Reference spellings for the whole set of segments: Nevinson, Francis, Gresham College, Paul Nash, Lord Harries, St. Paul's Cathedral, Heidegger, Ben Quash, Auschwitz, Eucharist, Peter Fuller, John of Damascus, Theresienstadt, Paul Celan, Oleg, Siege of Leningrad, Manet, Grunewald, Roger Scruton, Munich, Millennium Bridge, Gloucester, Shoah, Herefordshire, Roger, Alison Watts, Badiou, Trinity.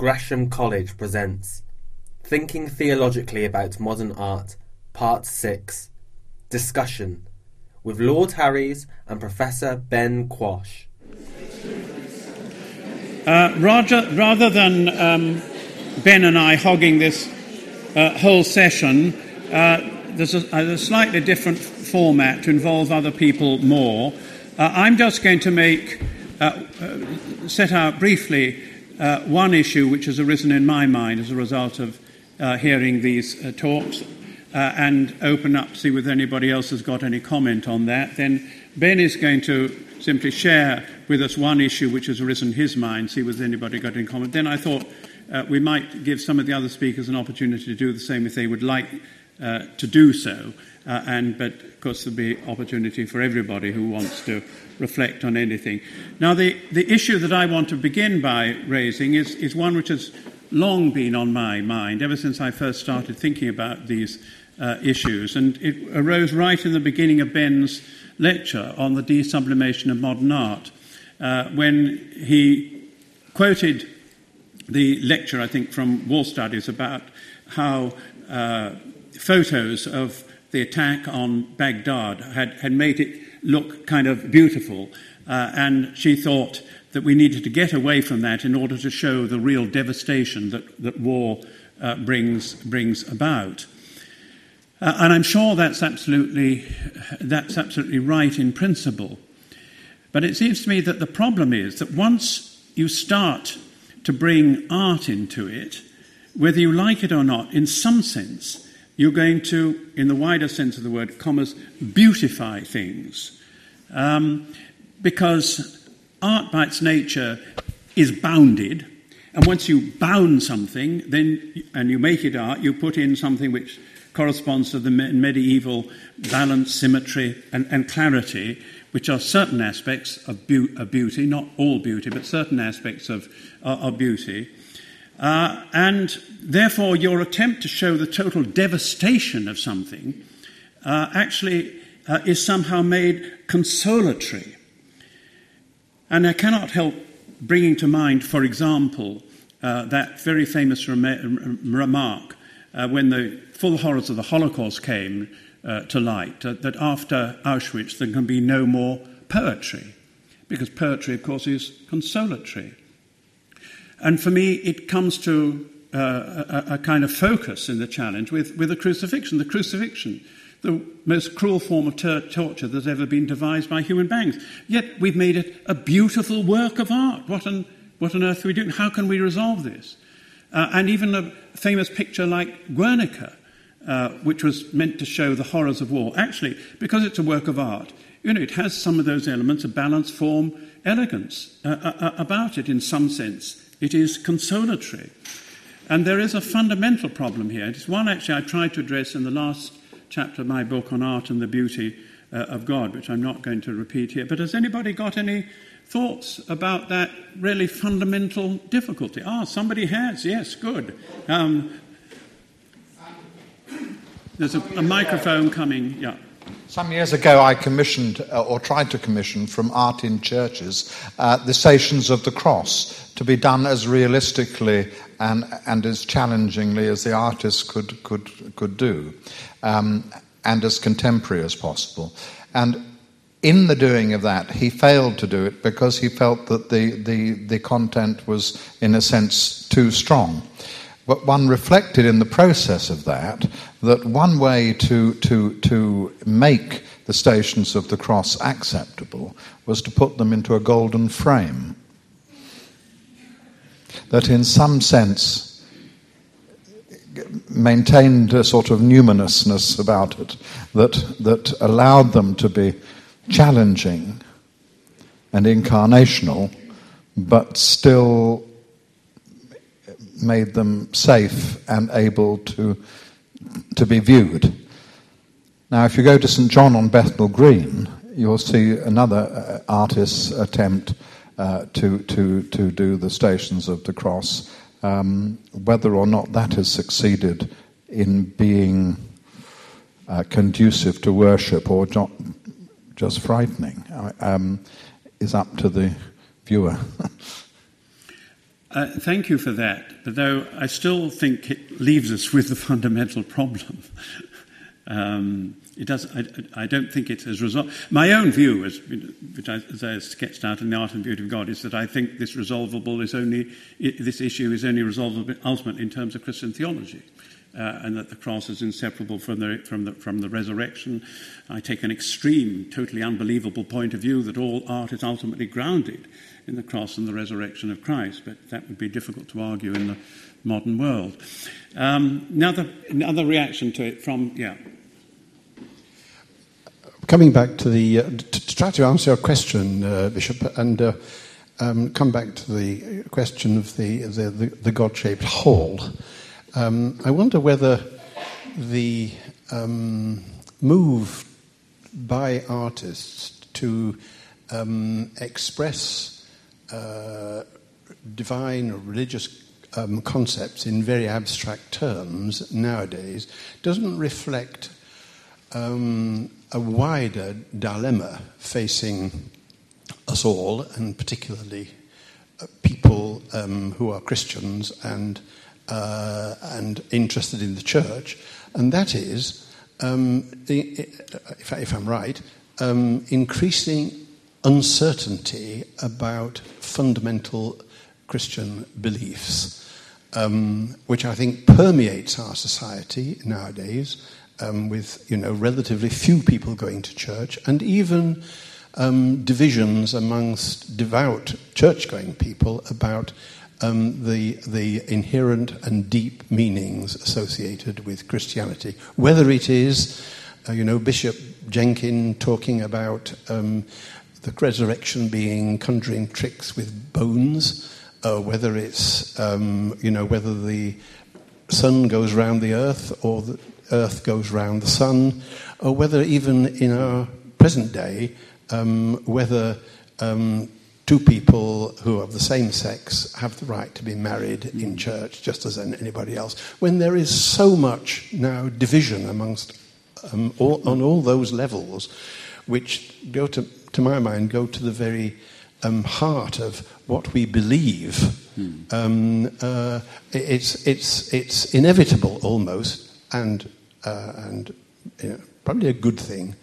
Gresham College presents Thinking Theologically About Modern Art, Part 6, Discussion, with Lord Harries and Professor Ben Quash. Rather than Ben and I hogging this whole session, there's a slightly different format to involve other people more. I'm just going to set out briefly one issue which has arisen in my mind as a result of hearing these talks and open up to see whether anybody else has got any comment on that. Then Ben is going to simply share with us one issue which has arisen in his mind, see whether anybody got any comment. Then I thought we might give some of the other speakers an opportunity to do the same if they would like to do so. But, of course, there'll be opportunity for everybody who wants to reflect on anything. Now, the issue that I want to begin by raising is one which has long been on my mind, ever since I first started thinking about these issues. And it arose right in the beginning of Ben's lecture on the desublimation of modern art, when he quoted the lecture, I think, from War Studies about how photos of the attack on Baghdad had made it look kind of beautiful, and she thought that we needed to get away from that in order to show the real devastation that war brings about. And I'm sure that's absolutely right in principle. But it seems to me that the problem is that once you start to bring art into it, whether you like it or not, in some sense, you're going to, in the wider sense of the word, commas, beautify things. Because art by its nature is bounded, and once you bound something, and you make it art, you put in something which corresponds to the medieval balance, symmetry, and clarity, which are certain aspects of beauty, not all beauty, but certain aspects of beauty. And therefore, your attempt to show the total devastation of something actually is somehow made consolatory. And I cannot help bringing to mind, for example, that very famous remark when the full horrors of the Holocaust came to light, that after Auschwitz there can be no more poetry, because poetry, of course, is consolatory. And for me, it comes to a kind of focus in the challenge with the crucifixion. The crucifixion, the most cruel form of torture that's ever been devised by human beings. Yet we've made it a beautiful work of art. What on earth are we doing? How can we resolve this? And even a famous picture like Guernica, which was meant to show the horrors of war. Actually, because it's a work of art, it has some of those elements of balance, form, elegance about it in some sense. It is consolatory. And there is a fundamental problem here. It's one, actually, I tried to address in the last chapter of my book on Art and the Beauty of God, which I'm not going to repeat here. But has anybody got any thoughts about that really fundamental difficulty? Somebody has. Yes, good. There's a microphone coming. Yeah. Some years ago, I commissioned, or tried to commission, from Art in Churches, the Stations of the Cross, to be done as realistically and as challengingly as the artist could do, and as contemporary as possible. And in the doing of that, he failed to do it because he felt that the content was, in a sense, too strong. But one reflected in the process of that one way to make the Stations of the Cross acceptable was to put them into a golden frame. That in some sense maintained a sort of numinousness about it that allowed them to be challenging and incarnational, but still made them safe and able to be viewed. Now, if you go to St. John on Bethnal Green, you'll see another artist's attempt to do the Stations of the Cross. Whether or not that has succeeded in being conducive to worship or just frightening is up to the viewer. Thank you for that, but though I still think it leaves us with the fundamental problem. It does. I don't think it's as resolved. My own view, as I sketched out in The Art and Beauty of God, is that I think this issue is only resolvable ultimately in terms of Christian theology. And that the cross is inseparable from the resurrection. I take an extreme, totally unbelievable point of view that all art is ultimately grounded in the cross and the resurrection of Christ, but that would be difficult to argue in the modern world. Another reaction to it from, yeah. Coming back to the, to try to answer your question, Bishop, and come back to the question of the God-shaped hole. I wonder whether the move by artists to express divine or religious concepts in very abstract terms nowadays doesn't reflect a wider dilemma facing us all, and particularly people who are Christians and interested in the church, and that is, if I'm right, increasing uncertainty about fundamental Christian beliefs, which I think permeates our society nowadays, with relatively few people going to church, and even divisions amongst devout church-going people about the inherent and deep meanings associated with Christianity. Whether it is, Bishop Jenkin talking about the resurrection being conjuring tricks with bones, whether it's, whether the sun goes round the earth or the earth goes round the sun, or whether even in our present day, whether two people who are of the same sex have the right to be married in church just as anybody else, when there is so much now division amongst on all those levels, which go to the very heart of what we believe. It's inevitable almost, and probably a good thing.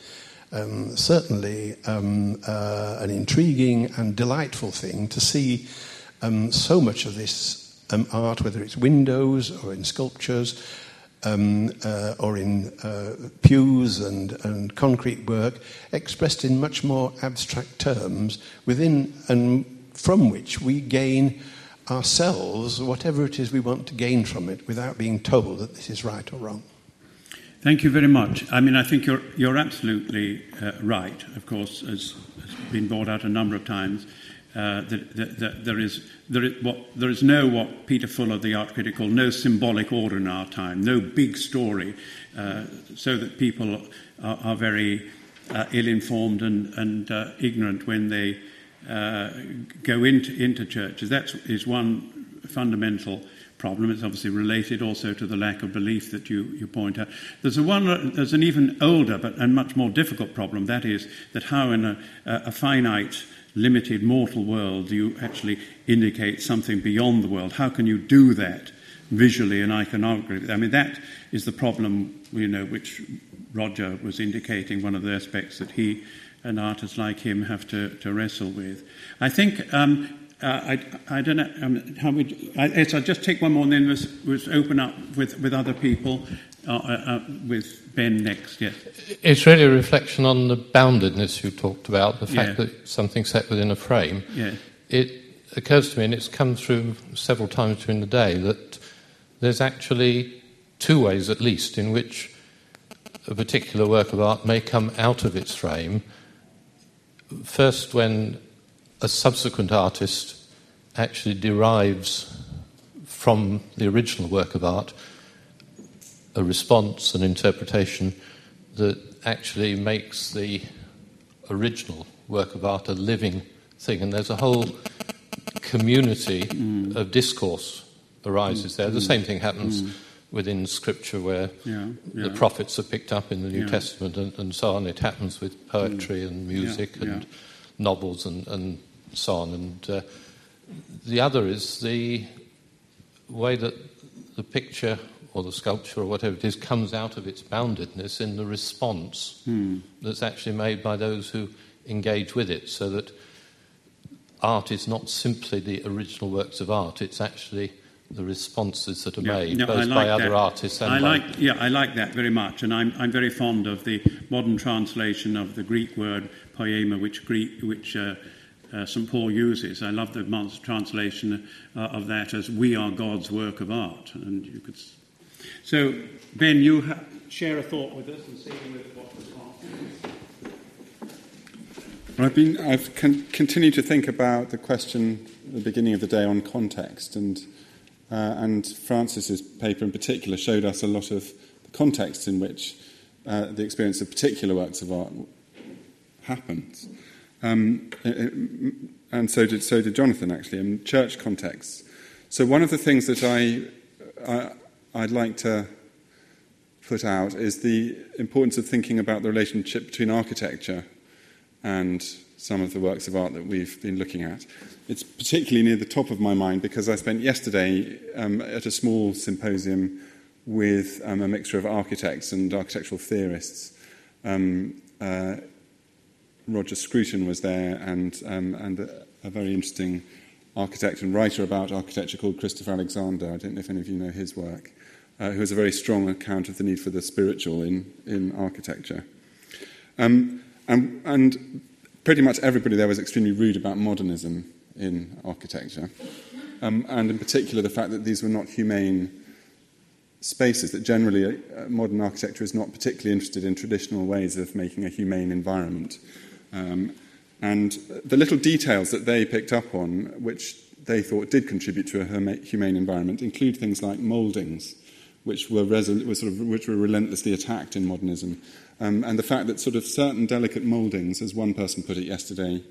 Certainly an intriguing and delightful thing to see so much of this art, whether it's windows or in sculptures or in pews and concrete work, expressed in much more abstract terms, within and from which we gain ourselves whatever it is we want to gain from it, without being told that this is right or wrong. Thank you very much. I mean, I think you're absolutely right. Of course, as has been brought out a number of times, that there is no, what Peter Fuller, the art critic, called no symbolic order in our time, no big story, so that people are very ill-informed and ignorant when they go into churches. That is one fundamental problem. It's obviously related also to the lack of belief that you point out. There's an even older and much more difficult problem, that is that how in a finite, limited, mortal world do you actually indicate something beyond the world? How can you do that visually and iconographically? I mean, that is the problem, which Roger was indicating, one of the aspects that he and artists like him have to wrestle with. I think... I don't know how we. I'll just take one more, and then we'll open up with other people. With Ben next, yes. It's really a reflection on the boundedness you talked about, the fact that something's set within a frame. Yeah. It occurs to me, and it's come through several times during the day, that there's actually two ways, at least, in which a particular work of art may come out of its frame. First, when a subsequent artist actually derives from the original work of art a response, an interpretation that actually makes the original work of art a living thing. And there's a whole community of discourse arises there. The same thing happens within Scripture, where the prophets are picked up in the New Testament and so on. It happens with poetry and music and novels and so on, and The other is the way that the picture or the sculpture or whatever it is comes out of its boundedness in the response that's actually made by those who engage with it, so that art is not simply the original works of art, it's actually the responses that are made, both by other artists and I like that very much, and I'm very fond of the modern translation of the Greek word poema, which St. Paul uses. I love the translation of that as "We are God's work of art," and you could. So, Ben, you share a thought with us and see with what was on. I've continued to think about the question at the beginning of the day on context, and Francis's paper in particular showed us a lot of the context in which the experience of particular works of art happens. And so did Jonathan, actually, in church contexts. So one of the things that I'd like to put out is the importance of thinking about the relationship between architecture and some of the works of art that we've been looking at. It's particularly near the top of my mind because I spent yesterday at a small symposium with a mixture of architects and architectural theorists. Roger Scruton was there, and a very interesting architect and writer about architecture called Christopher Alexander. I don't know if any of you know his work, who has a very strong account of the need for the spiritual in architecture. And pretty much everybody there was extremely rude about modernism in architecture, and in particular the fact that these were not humane spaces, that generally modern architecture is not particularly interested in traditional ways of making a humane environment. And the little details that they picked up on, which they thought did contribute to a humane environment, include things like mouldings, which were relentlessly attacked in modernism, and the fact that sort of certain delicate mouldings, as one person put it yesterday,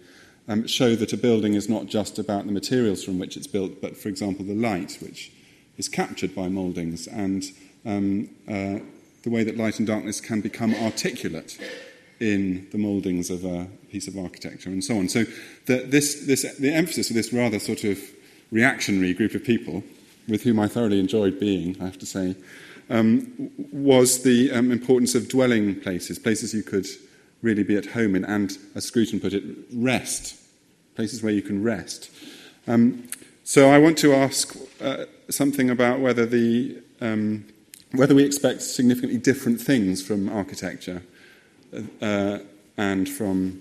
show that a building is not just about the materials from which it's built, but, for example, the light, which is captured by mouldings, and the way that light and darkness can become articulate in the mouldings of a piece of architecture, and so on. So the emphasis of this rather sort of reactionary group of people, with whom I thoroughly enjoyed being, I have to say, was the importance of dwelling places you could really be at home in, and, as Scruton put it, rest, places where you can rest. So I want to ask something about whether we expect significantly different things from architecture and from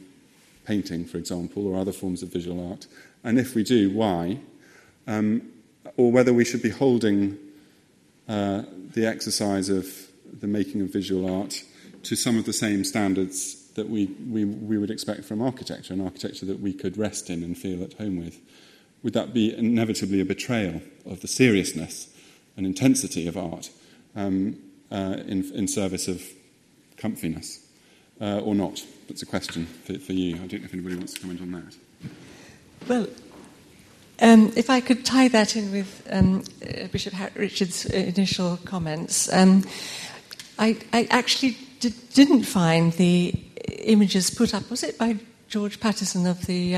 painting, for example, or other forms of visual art, and if we do, why, or whether we should be holding the exercise of the making of visual art to some of the same standards that we would expect from architecture, an architecture that we could rest in and feel at home with. Would that be inevitably a betrayal of the seriousness and intensity of art in service of comfiness, or not? That's a question for you. I don't know if anybody wants to comment on that. Well, if I could tie that in with Bishop Richard's initial comments, I actually didn't find the images put up, was it by George Pattison of the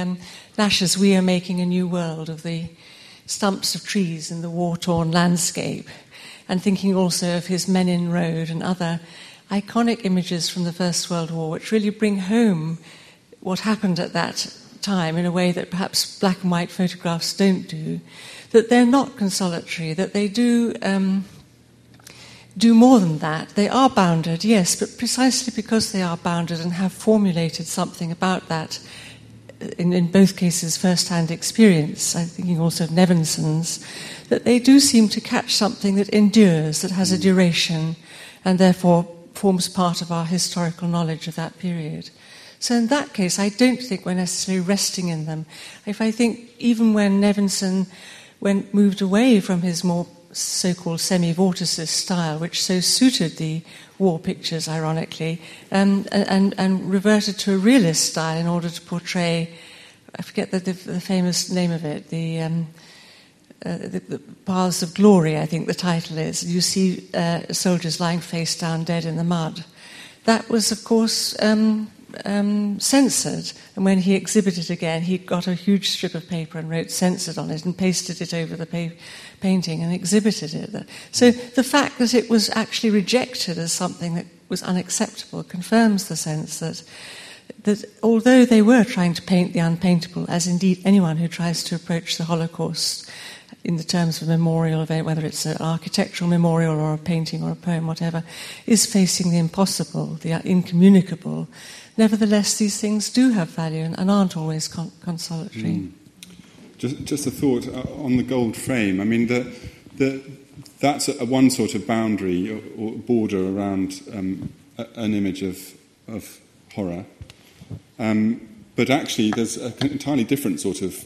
Nash's We Are Making a New World, of the stumps of trees in the war-torn landscape, and thinking also of his Menin Road and other iconic images from the First World War, which really bring home what happened at that time in a way that perhaps black and white photographs don't do, that they're not consolatory, that they do more than that. They are bounded, yes, but precisely because they are bounded and have formulated something about that, in both cases, first-hand experience, I'm thinking also of Nevinson's, that they do seem to catch something that endures, that has a duration, and therefore forms part of our historical knowledge of that period. So in that case, I don't think we're necessarily resting in them. If I think even when Nevinson moved away from his more so-called semi-vortices style, which so suited the war pictures, ironically, and reverted to a realist style in order to portray, I forget the famous name of it, the Paths of Glory, I think the title is. You see soldiers lying face down dead in the mud. That was, of course, censored, and when he exhibited again, he got a huge strip of paper and wrote "censored" on it and pasted it over the painting and exhibited it. So the fact that it was actually rejected as something that was unacceptable confirms the sense that although they were trying to paint the unpaintable, as indeed anyone who tries to approach the Holocaust in the terms of a memorial event, whether it's an architectural memorial or a painting or a poem, whatever, is facing the impossible, the incommunicable. Nevertheless, these things do have value and aren't always consolatory. Just a thought on the gold frame. I mean, that's one sort of boundary or border around an image of horror. But actually, there's an entirely different sort of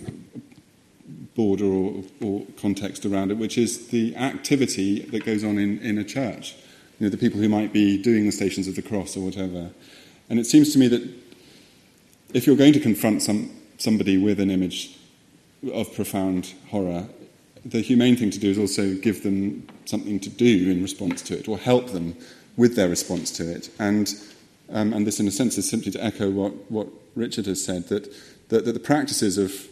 border or context around it, which is the activity that goes on in a church. You know, the people who might be doing the Stations of the Cross or whatever. And it seems to me that if you're going to confront somebody with an image of profound horror, the humane thing to do is also give them something to do in response to it, or help them with their response to it. And this, in a sense, is simply to echo what Richard has said, that the practices of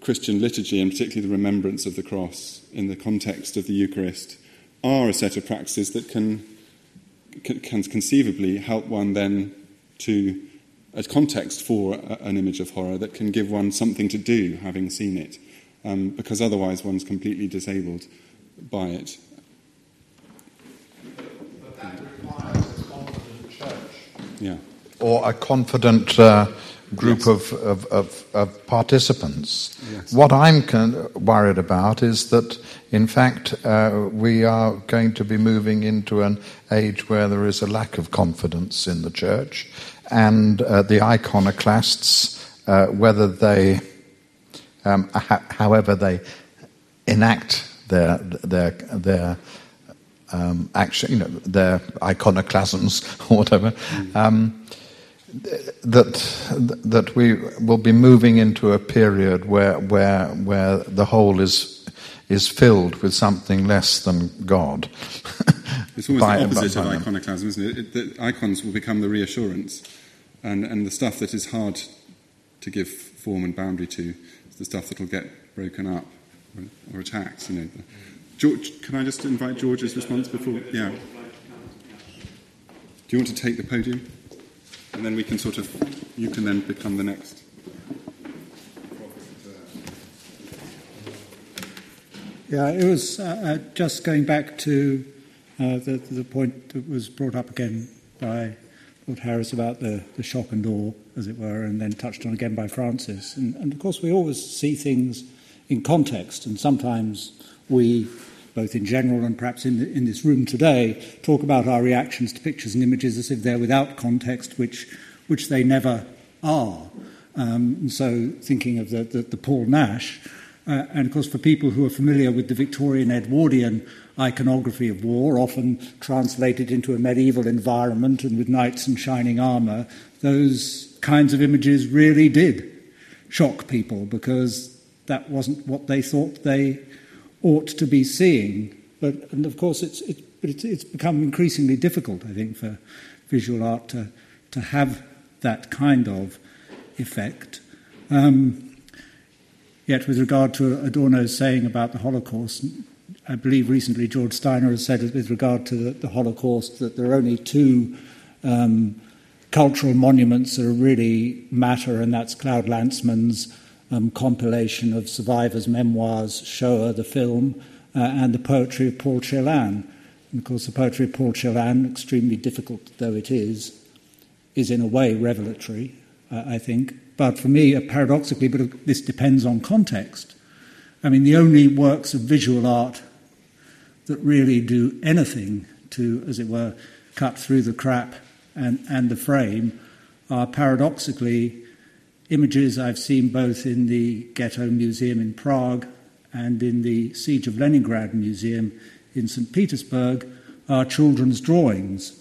Christian liturgy, and particularly the remembrance of the cross in the context of the Eucharist, are a set of practices that can conceivably help one then to a context for an image of horror that can give one something to do, having seen it, because otherwise one's completely disabled by it. But that requires a confident church. Yeah. Or a confident group, yes, of participants. Yes. What I'm worried about is that, in fact, we are going to be moving into an age where there is a lack of confidence in the church, and the iconoclasts, whether they, however they enact their action, you know, their iconoclasms or whatever. That we will be moving into a period where the whole is filled with something less than God. It's almost the opposite of iconoclasm, isn't it? The icons will become the reassurance, and the stuff that is hard to give form and boundary to is the stuff that will get broken up or attacked. You know, George, can I just invite George's response before? Yeah. Do you want to take the podium? And then we can you can then become the next. Yeah, it was just going back to the point that was brought up again by Lord Harries about the shock and awe, as it were, and then touched on again by Francis. And of course, we always see things in context, and sometimes we, both in general and perhaps in this room today, talk about our reactions to pictures and images as if they're without context, which they never are. And so thinking of the Paul Nash, and of course for people who are familiar with the Victorian Edwardian iconography of war, often translated into a medieval environment and with knights in shining armour, those kinds of images really did shock people because that wasn't what they thought they ought to be seeing, and of course it's become increasingly difficult, I think, for visual art to have that kind of effect. Yet, with regard to Adorno's saying about the Holocaust, I believe recently George Steiner has said, with regard to the Holocaust, that there are only two cultural monuments that really matter, and that's Claude Lanzmann's compilation of survivors' memoirs, Shoah, the film, and the poetry of Paul Celan. And of course, the poetry of Paul Celan, extremely difficult though it is in a way revelatory, I think. But for me, paradoxically, but this depends on context. I mean, the only works of visual art that really do anything to, as it were, cut through the crap and the frame are paradoxically images I've seen both in the Ghetto Museum in Prague and in the Siege of Leningrad Museum in St. Petersburg are children's drawings,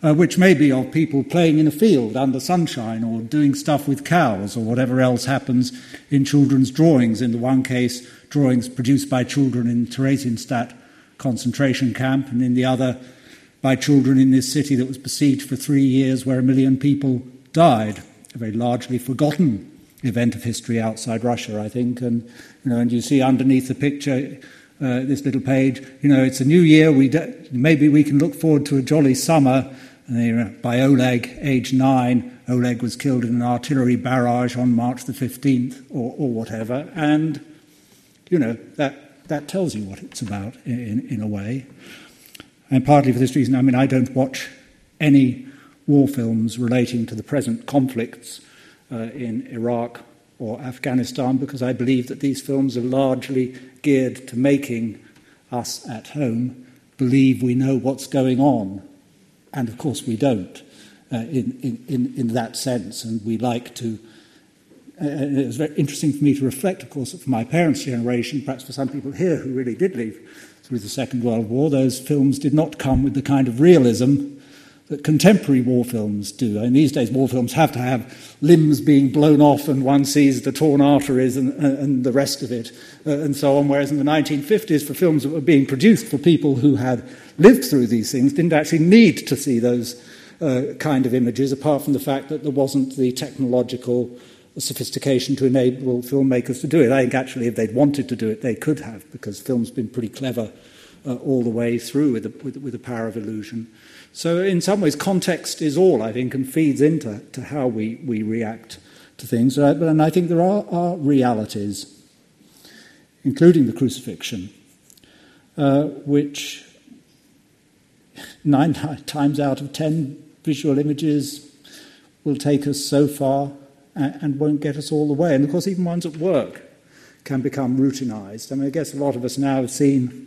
which may be of people playing in a field under sunshine or doing stuff with cows or whatever else happens in children's drawings. In the one case, drawings produced by children in Theresienstadt concentration camp, and in the other by children in this city that was besieged for 3 years where 1 million people died, a very largely forgotten event of history outside Russia, I think. And you see underneath the picture, this little page, it's a new year. Maybe we can look forward to a jolly summer. And they, by Oleg, age 9, Oleg was killed in an artillery barrage on March the 15th, or whatever. And that tells you what it's about in a way. And partly for this reason, I don't watch any war films relating to the present conflicts in Iraq or Afghanistan, because I believe that these films are largely geared to making us at home believe we know what's going on. And of course we don't in that sense. And we like to... it was very interesting for me to reflect, of course, for my parents' generation, perhaps for some people here who really did live through the Second World War, those films did not come with the kind of realism that contemporary war films do. And these days, war films have to have limbs being blown off and one sees the torn arteries and the rest of it and so on, whereas in the 1950s, for films that were being produced for people who had lived through these things didn't actually need to see those kind of images, apart from the fact that there wasn't the technological sophistication to enable filmmakers to do it. I think actually if they'd wanted to do it, they could have, because film's been pretty clever all the way through with the power of illusion. So in some ways, context is all, I think, and feeds into how we react to things. And I think there are realities, including the crucifixion, which 9 times out of 10 visual images will take us so far and won't get us all the way. And of course, even ones at work can become routinized. I guess a lot of us now have seen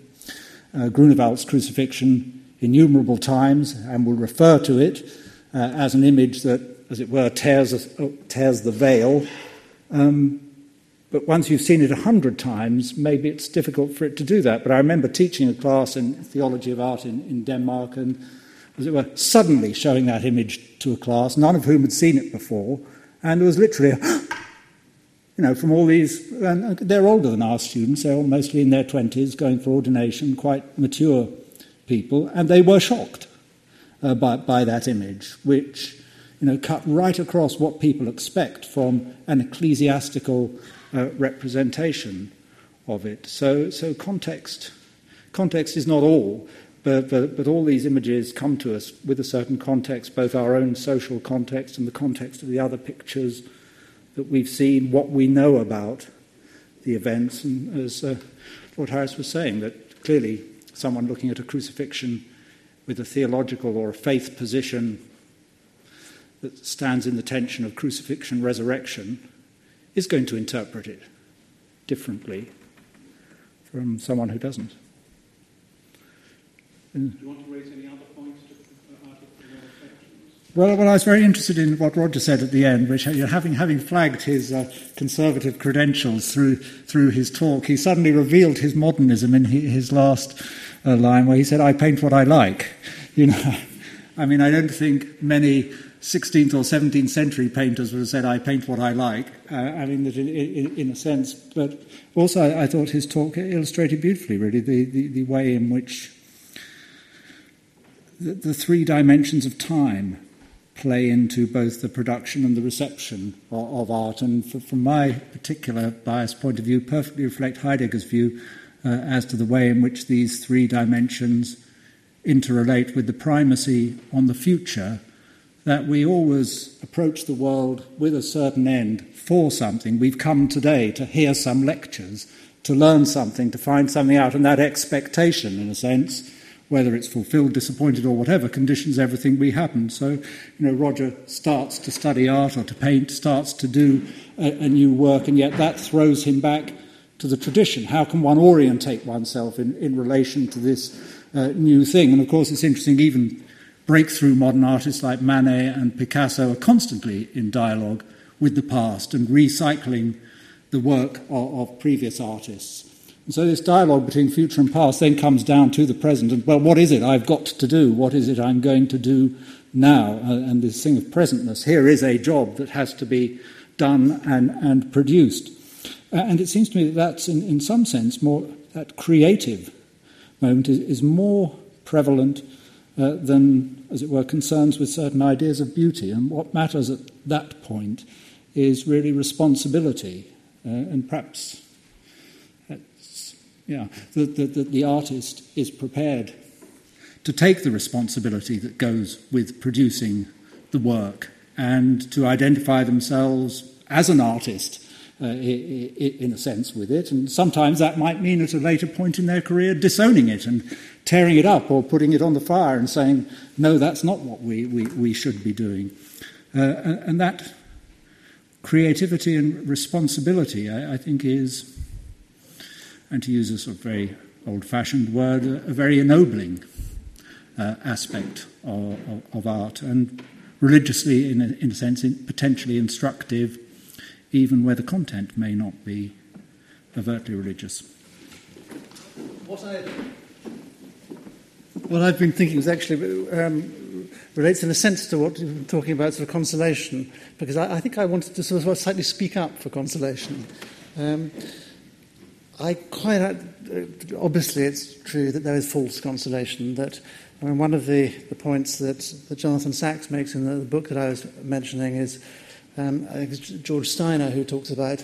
Grunewald's crucifixion innumerable times, and will refer to it as an image that, as it were, tears the veil. But once you've seen it 100 times, maybe it's difficult for it to do that. But I remember teaching a class in theology of art in Denmark, and, as it were, suddenly showing that image to a class, none of whom had seen it before, and it was literally a from all these... And they're older than our students, they're all mostly in their 20s, going for ordination, quite mature people, and they were shocked by that image, which cut right across what people expect from an ecclesiastical representation of it. So context is not all, but all these images come to us with a certain context, both our own social context and the context of the other pictures that we've seen, what we know about the events. And as Lord Harries was saying, that clearly someone looking at a crucifixion with a theological or a faith position that stands in the tension of crucifixion, resurrection, is going to interpret it differently from someone who doesn't. Do you want to raise any other points to article reflections? Well, I was very interested in what Roger said at the end, which, having flagged his conservative credentials through his talk, he suddenly revealed his modernism in his last line, where he said, "I paint what I like." I don't think many 16th or 17th century painters would have said, "I paint what I like." That in a sense, but also I thought his talk illustrated beautifully, really, the way in which the three dimensions of time play into both the production and the reception of art, and from my particular biased point of view, perfectly reflect Heidegger's view as to the way in which these three dimensions interrelate with the primacy on the future, that we always approach the world with a certain end for something. We've come today to hear some lectures, to learn something, to find something out, and that expectation, in a sense, whether it's fulfilled, disappointed, or whatever, conditions everything we happen. So, Roger starts to study art or to paint, starts to do a new work, and yet that throws him back to the tradition. How can one orientate oneself in relation to this new thing? And of course it's interesting, even breakthrough modern artists like Manet and Picasso are constantly in dialogue with the past and recycling the work of previous artists. And so this dialogue between future and past then comes down to the present, and, well, what is it I've got to do? What is it I'm going to do now? And this thing of presentness, here is a job that has to be done and produced. And it seems to me that that's, in some sense, more that creative moment is more prevalent than, as it were, concerns with certain ideas of beauty. And what matters at that point is really responsibility, and perhaps that's, that the artist is prepared to take the responsibility that goes with producing the work and to identify themselves as an artist, in a sense, with it. And sometimes that might mean at a later point in their career disowning it and tearing it up or putting it on the fire and saying, no, that's not what we should be doing. And that creativity and responsibility, I think, is, and to use a sort of very old-fashioned word, a very ennobling aspect of art, and religiously, in a sense, potentially instructive, even where the content may not be overtly religious. What I've been thinking is actually relates in a sense to what you've been talking about, sort of consolation, because I think I wanted to sort of slightly speak up for consolation. Obviously it's true that there is false consolation, that one of the points that Jonathan Sachs makes in the book that I was mentioning is George Steiner, who talks about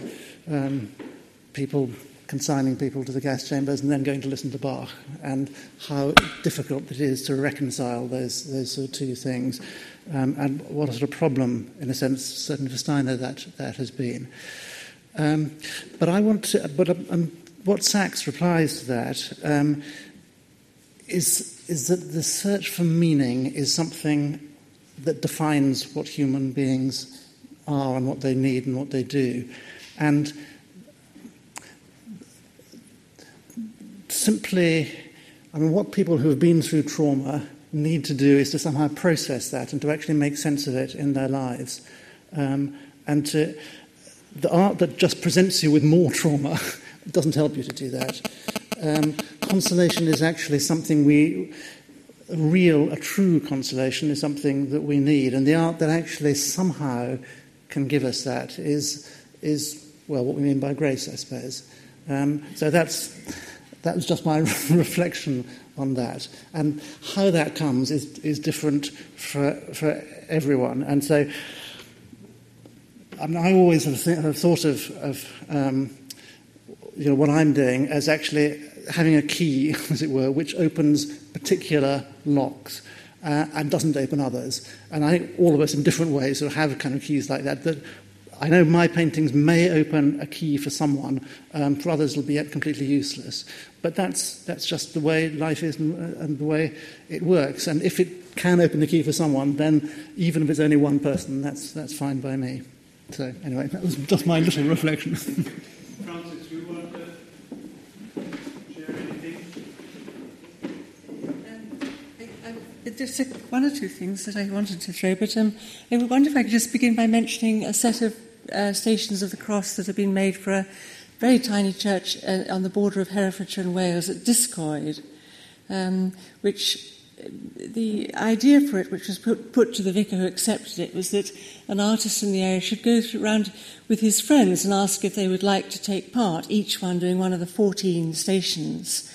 people consigning people to the gas chambers and then going to listen to Bach, and how difficult it is to reconcile those sort of two things, and what a sort of problem, in a sense, certainly for Steiner, that has been. What Sachs replies to that is that the search for meaning is something that defines what human beings are and what they need and what they do. And simply, what people who have been through trauma need to do is to somehow process that and to actually make sense of it in their lives. The art that just presents you with more trauma doesn't help you to do that. Consolation is actually something a true consolation is something that we need, and the art that actually somehow can give us that is what we mean by grace, I suppose. So that was just my reflection on that, and how that comes is different for everyone. And so, I always have thought of what I'm doing as actually having a key, as it were, which opens particular locks and doesn't open others. And I think all of us in different ways sort of have kind of keys like that. That I know my paintings may open a key for someone, for others it'll be completely useless. But that's just the way life is and the way it works. And if it can open the key for someone, then even if it's only one person, that's fine by me. So anyway, that was just my little reflection. Francis, you want to share anything? There's one or two things that I wanted to throw, but I wonder if I could just begin by mentioning a set of Stations of the Cross that have been made for a very tiny church on the border of Herefordshire and Wales at Discoid, which... The idea for it, which was put to the vicar who accepted it, was that an artist in the area should go around with his friends and ask if they would like to take part, each one doing one of the 14 stations.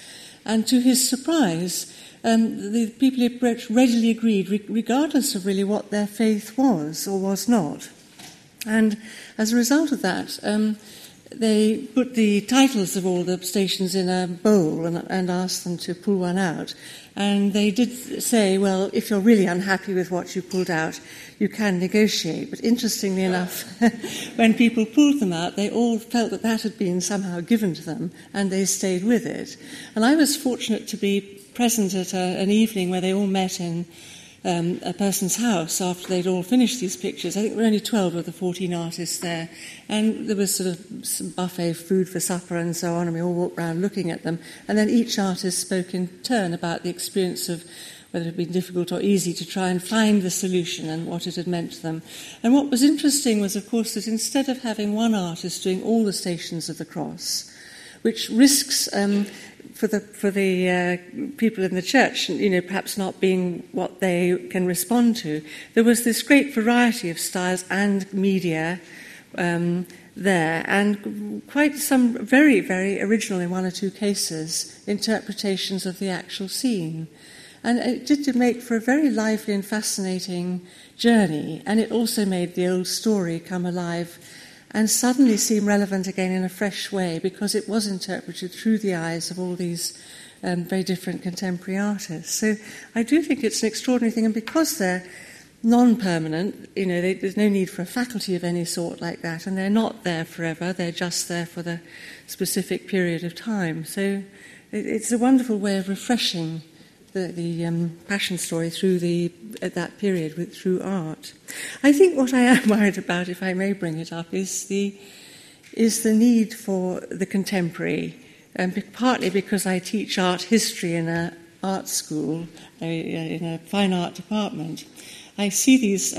And to his surprise, the people he approached readily agreed, regardless of really what their faith was or was not. And as a result of that, they put the titles of all the stations in a bowl and asked them to pull one out. And they did say, well, if you're really unhappy with what you pulled out, you can negotiate. But interestingly enough, when people pulled them out, they all felt that had been somehow given to them, and they stayed with it. And I was fortunate to be present at an evening where they all met in a person's house after they'd all finished these pictures. I think there were only 12 of the 14 artists there, and there was sort of some buffet food for supper and so on, and we all walked around looking at them, and then each artist spoke in turn about the experience of whether it had been difficult or easy to try and find the solution and what it had meant to them. And what was interesting was, of course, that instead of having one artist doing all the Stations of the Cross, which risks... For the people in the church, perhaps not being what they can respond to, there was this great variety of styles and media there, and quite some very, very original, in one or two cases, interpretations of the actual scene. And it did make for a very lively and fascinating journey, and it also made the old story come alive and suddenly seem relevant again in a fresh way, because it was interpreted through the eyes of all these very different contemporary artists. So I do think it's an extraordinary thing, and because they're non-permanent, you know, there's no need for a faculty of any sort like that, and they're not there forever, they're just there for the specific period of time. So it's a wonderful way of refreshing the passion story through that period through art. I think what I am worried about, if I may bring it up, is the need for the contemporary, partly because I teach art history in an art school, in a fine art department. I see these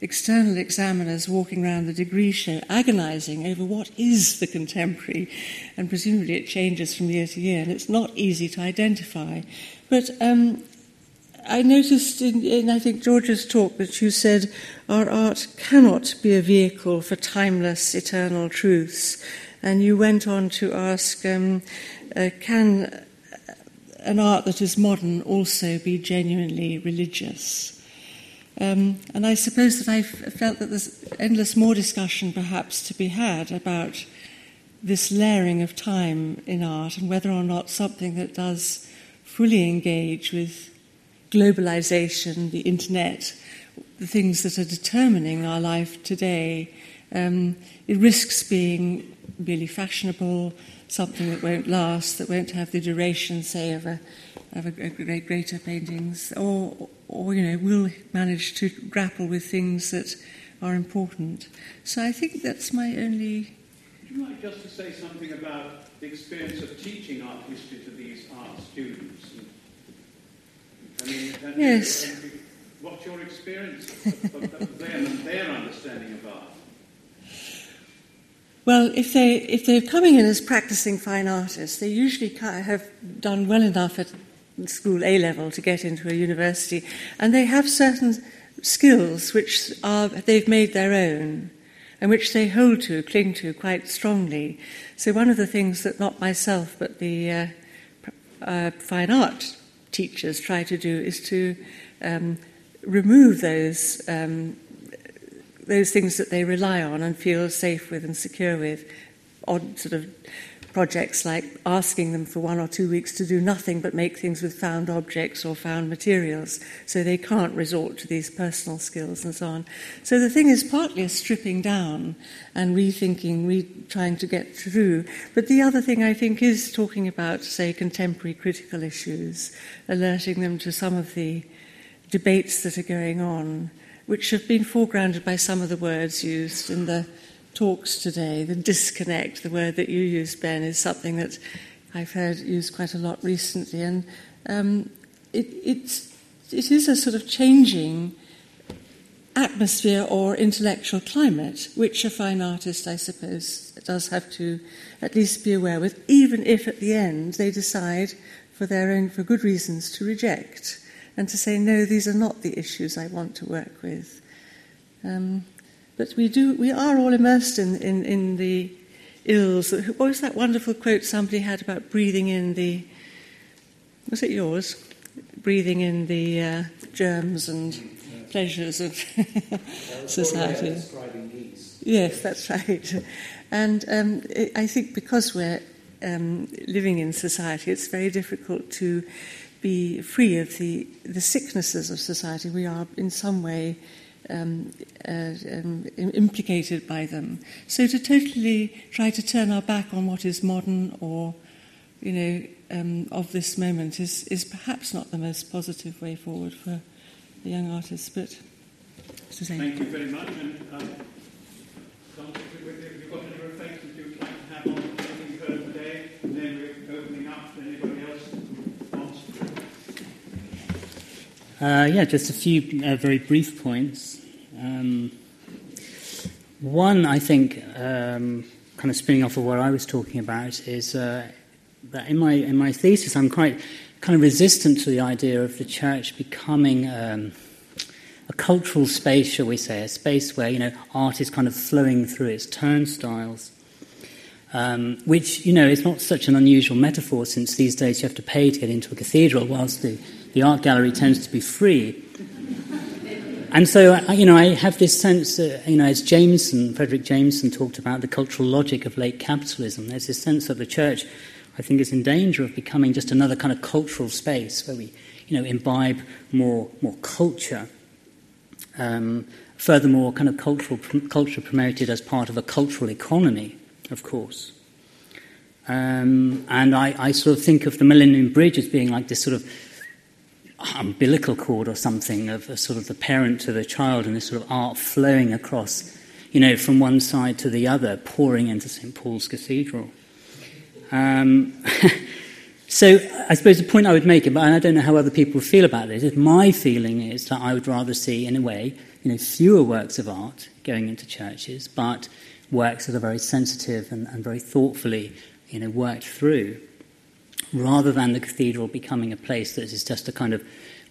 external examiners walking around the degree show agonising over what is the contemporary, and presumably it changes from year to year, and it's not easy to identify. But I noticed in I think George's talk that you said our art cannot be a vehicle for timeless, eternal truths, and you went on to ask, can an art that is modern also be genuinely religious? And I suppose that I felt that there's endless more discussion perhaps to be had about this layering of time in art, and whether or not something that does fully engage with globalisation, the internet, the things that are determining our life today, it risks being really fashionable, something that won't last, that won't have the duration, say, of a greater paintings, or you know, will manage to grapple with things that are important. So I think that's my only... Would you like just to say something about the experience of teaching art history to these art students? Yes. What's your experience of their understanding of art? Well, if they're coming in as practising fine artists, they usually have done well enough at school A level to get into a university, and they have certain skills which they've made their own, and which they hold to, cling to quite strongly. So one of the things that not myself but the fine art teachers try to do is to remove those things that they rely on and feel safe with and secure with, on sort of projects like asking them for 1 or 2 weeks to do nothing but make things with found objects or found materials, so they can't resort to these personal skills and so on. So the thing is partly a stripping down and rethinking, trying to get through. But the other thing I think is talking about, say, contemporary critical issues, alerting them to some of the debates that are going on, which have been foregrounded by some of the words used in the talks today. The disconnect, the word that you use, Ben, is something that I've heard used quite a lot recently, and it is a sort of changing atmosphere or intellectual climate, which a fine artist, I suppose, does have to at least be aware with, even if at the end they decide for good reasons to reject and to say, no, these are not the issues I want to work with. But we are all immersed in the ills. What was that wonderful quote somebody had about breathing in the... Was it yours? Breathing in the germs and pleasures of society. Yes, that's right. And I think because we're living in society, it's very difficult to be free of the sicknesses of society. We are in some way... implicated by them. So to totally try to turn our back on what is modern or, you know, of this moment is perhaps not the most positive way forward for the young artists. But Suzanne. Thank you very much. And if you've got any reflections you'd like to have on what you've heard today, and then we're opening up to anybody else who wants to. Just a few very brief points. One, I think, kind of spinning off of what I was talking about, is that in my thesis, I'm quite kind of resistant to the idea of the church becoming a cultural space, shall we say, a space where, you know, art is kind of flowing through its turnstiles, which, you know, is not such an unusual metaphor, since these days you have to pay to get into a cathedral, whilst the the art gallery tends to be free. And so, you know, I have this sense, you know, as Jameson, Frederick Jameson, talked about the cultural logic of late capitalism, there's this sense that the church, I think, is in danger of becoming just another kind of cultural space where we, you know, imbibe more culture. Furthermore, kind of culture promoted as part of a cultural economy, of course. And I sort of think of the Millennium Bridge as being like this sort of umbilical cord or something of sort of the parent to the child, and this sort of art flowing across, you know, from one side to the other, pouring into St. Paul's Cathedral. So I suppose the point I would make, and I don't know how other people feel about this, is my feeling is that I would rather see, in a way, you know, fewer works of art going into churches, but works that are very sensitive and very thoughtfully, you know, worked through, rather than the cathedral becoming a place that is just a kind of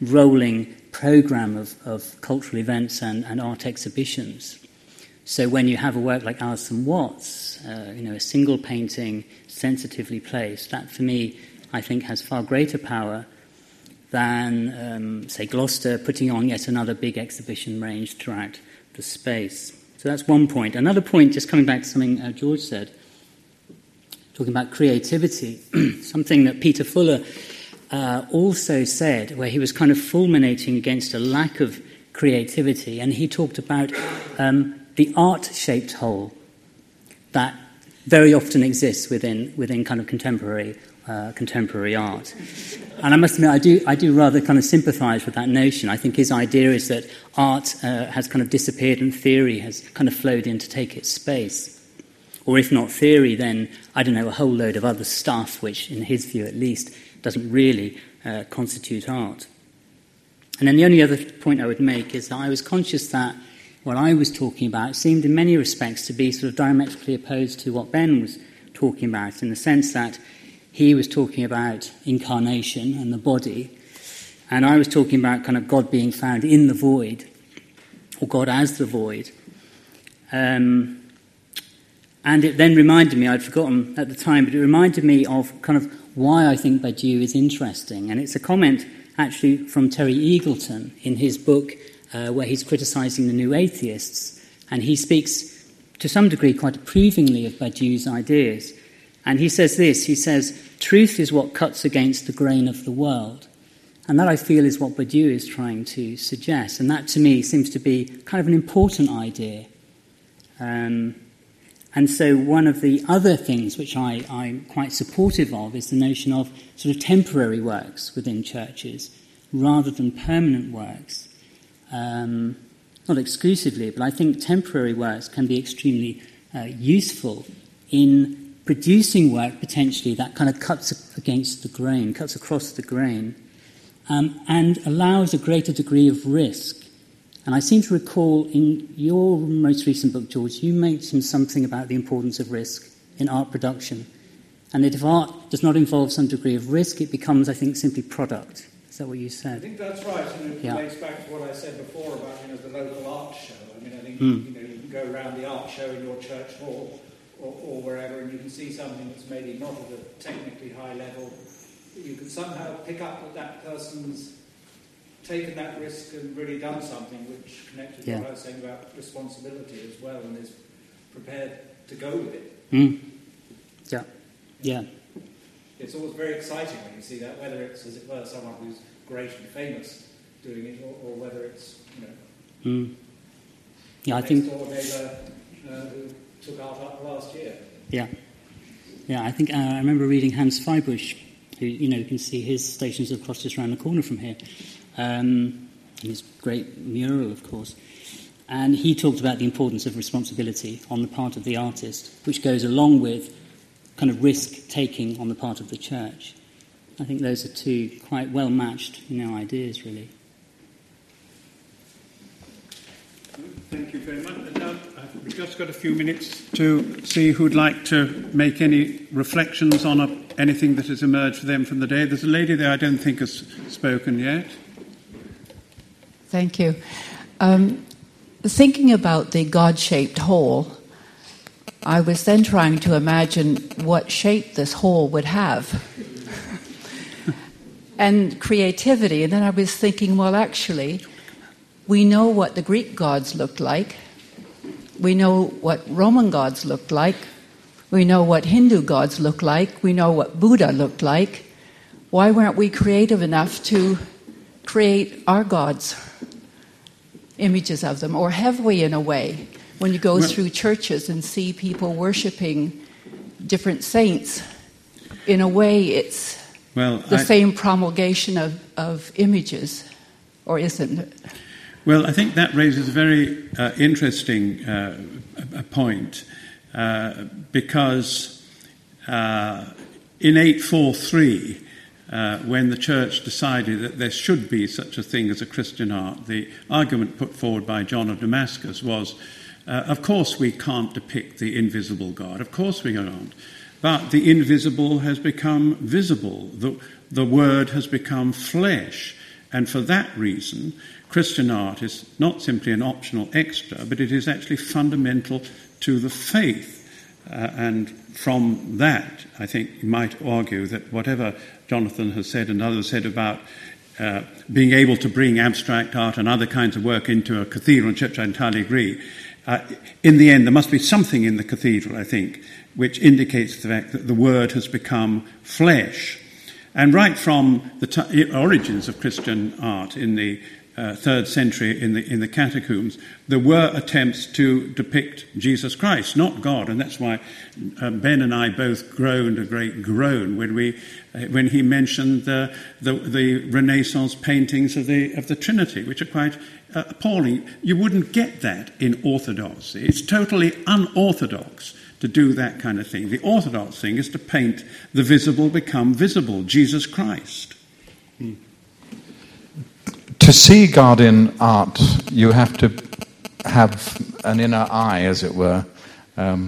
rolling programme of cultural events and art exhibitions. So when you have a work like Alison Watts, you know, a single painting sensitively placed, that for me, I think, has far greater power than, say, Gloucester putting on yet another big exhibition range throughout the space. So that's one point. Another point, just coming back to something George said, talking about creativity, something that Peter Fuller also said, where he was kind of fulminating against a lack of creativity, and he talked about the art-shaped hole that very often exists within kind of contemporary art. And I must admit, I do rather kind of sympathise with that notion. I think his idea is that art has kind of disappeared and theory has kind of flowed in to take its space. Or if not theory, then, I don't know, a whole load of other stuff, which, in his view at least, doesn't really constitute art. And then the only other point I would make is that I was conscious that what I was talking about seemed in many respects to be sort of diametrically opposed to what Ben was talking about, in the sense that he was talking about incarnation and the body, and I was talking about kind of God being found in the void, or God as the void. And it then reminded me, I'd forgotten at the time, but it reminded me of kind of why I think Badiou is interesting. And it's a comment, actually, from Terry Eagleton in his book where he's criticising the New Atheists. And he speaks, to some degree, quite approvingly of Badiou's ideas. And he says this, he says, "Truth is what cuts against the grain of the world." And that, I feel, is what Badiou is trying to suggest. And that, to me, seems to be kind of an important idea. And so one of the other things which I'm quite supportive of is the notion of sort of temporary works within churches rather than permanent works. Not exclusively, but I think temporary works can be extremely useful in producing work, potentially, that kind of cuts against the grain, cuts across the grain, and allows a greater degree of risk. And I seem to recall in your most recent book, George, you mentioned something about the importance of risk in art production, and that if art does not involve some degree of risk, it becomes, I think, simply product. Is that what you said? I think that's right, and it relates back to what I said before about, you know, the local art show. I mean, I think you know, you can go around the art show in your church hall or wherever, and you can see something that's maybe not at a technically high level. You can somehow pick up that person's taken that risk and really done something, which connected to what I was saying about responsibility as well, and is prepared to go with it. Yeah. It's always very exciting when you see that, whether it's, as it were, someone who's great and famous doing it, or whether it's, you know, I think next door neighbour who took art up last year. Yeah. I think I remember reading Hans Feibusch, who, you know, you can see his Stations of Cross just round the corner from here. His great mural, of course. And he talked about the importance of responsibility on the part of the artist, which goes along with kind of risk-taking on the part of the church. I think those are two quite well-matched, you know, ideas, really. Thank you very much. And now we've just got a few minutes to see who'd like to make any reflections on anything that has emerged for them from the day. There's a lady there I don't think has spoken yet. Thank you. Thinking about the God-shaped hole, I was then trying to imagine what shape this hole would have. and creativity. And then I was thinking, well, actually, we know what the Greek gods looked like. We know what Roman gods looked like. We know what Hindu gods look like. We know what Buddha looked like. Why weren't we creative enough to create our gods, images of them? Or have we, in a way, when you go through churches and see people worshipping different saints, in a way it's same promulgation of images, or isn't it? Well, I think that raises a very interesting point. Because in 843, when the church decided that there should be such a thing as a Christian art, the argument put forward by John of Damascus was, of course we can't depict the invisible God, of course we can't, but the invisible has become visible, the word has become flesh, and for that reason Christian art is not simply an optional extra, but it is actually fundamental to the faith. And from that, I think you might argue that whatever Jonathan has said and others said about being able to bring abstract art and other kinds of work into a cathedral and church, I entirely agree. In the end, there must be something in the cathedral, I think, which indicates the fact that the word has become flesh. And right from the origins of Christian art in the 3rd century in the catacombs, there were attempts to depict Jesus Christ, not God, and that's why Ben and I both groaned a great groan when he mentioned the Renaissance paintings of the Trinity, which are quite appalling. You wouldn't get that in orthodoxy. It's totally unorthodox to do that kind of thing. The orthodox thing is to paint the visible become visible, Jesus Christ. Mm. To see God in art, you have to have an inner eye, as it were. In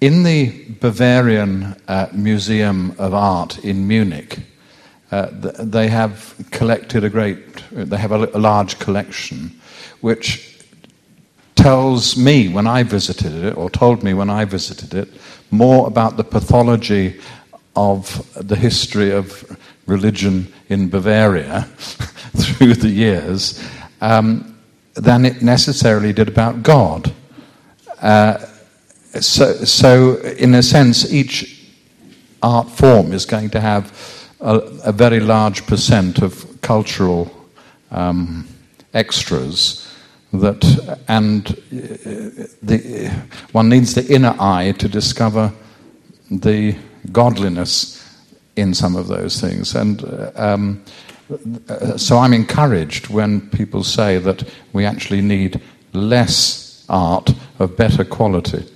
the Bavarian Museum of Art in Munich, they have collected a large collection, which told me when I visited it, more about the pathology of the history of religion in Bavaria through the years than it necessarily did about God. So in a sense, each art form is going to have a very large percent of cultural extras, one needs the inner eye to discover the godliness in some of those things. And so I'm encouraged when people say that we actually need less art of better quality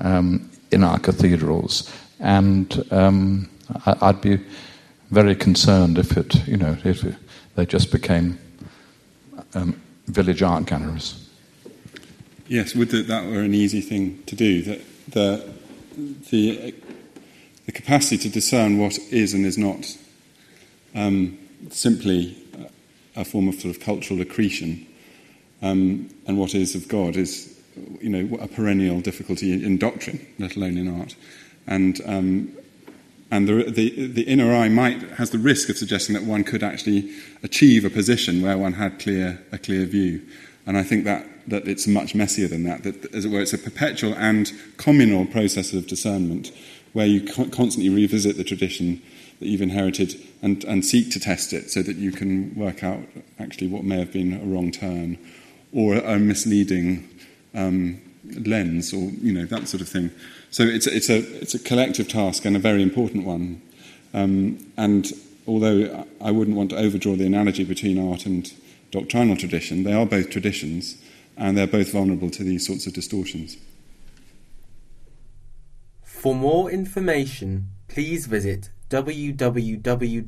in our cathedrals. And I'd be very concerned if they just became village art galleries. Yes, would that were an easy thing to do. That the capacity to discern what is and is not simply a form of sort of cultural accretion, and what is of God is, a perennial difficulty in doctrine, let alone in art. And the inner eye has the risk of suggesting that one could actually achieve a position where one had a clear view. And I think that it's much messier than that. That, as it were, it's a perpetual and communal process of discernment, where you constantly revisit the tradition that you've inherited and seek to test it so that you can work out actually what may have been a wrong turn or a misleading lens or that sort of thing. So it's a collective task and a very important one. And although I wouldn't want to overdraw the analogy between art and doctrinal tradition, they are both traditions and they're both vulnerable to these sorts of distortions. For more information, please visit www.gresham.ac.uk.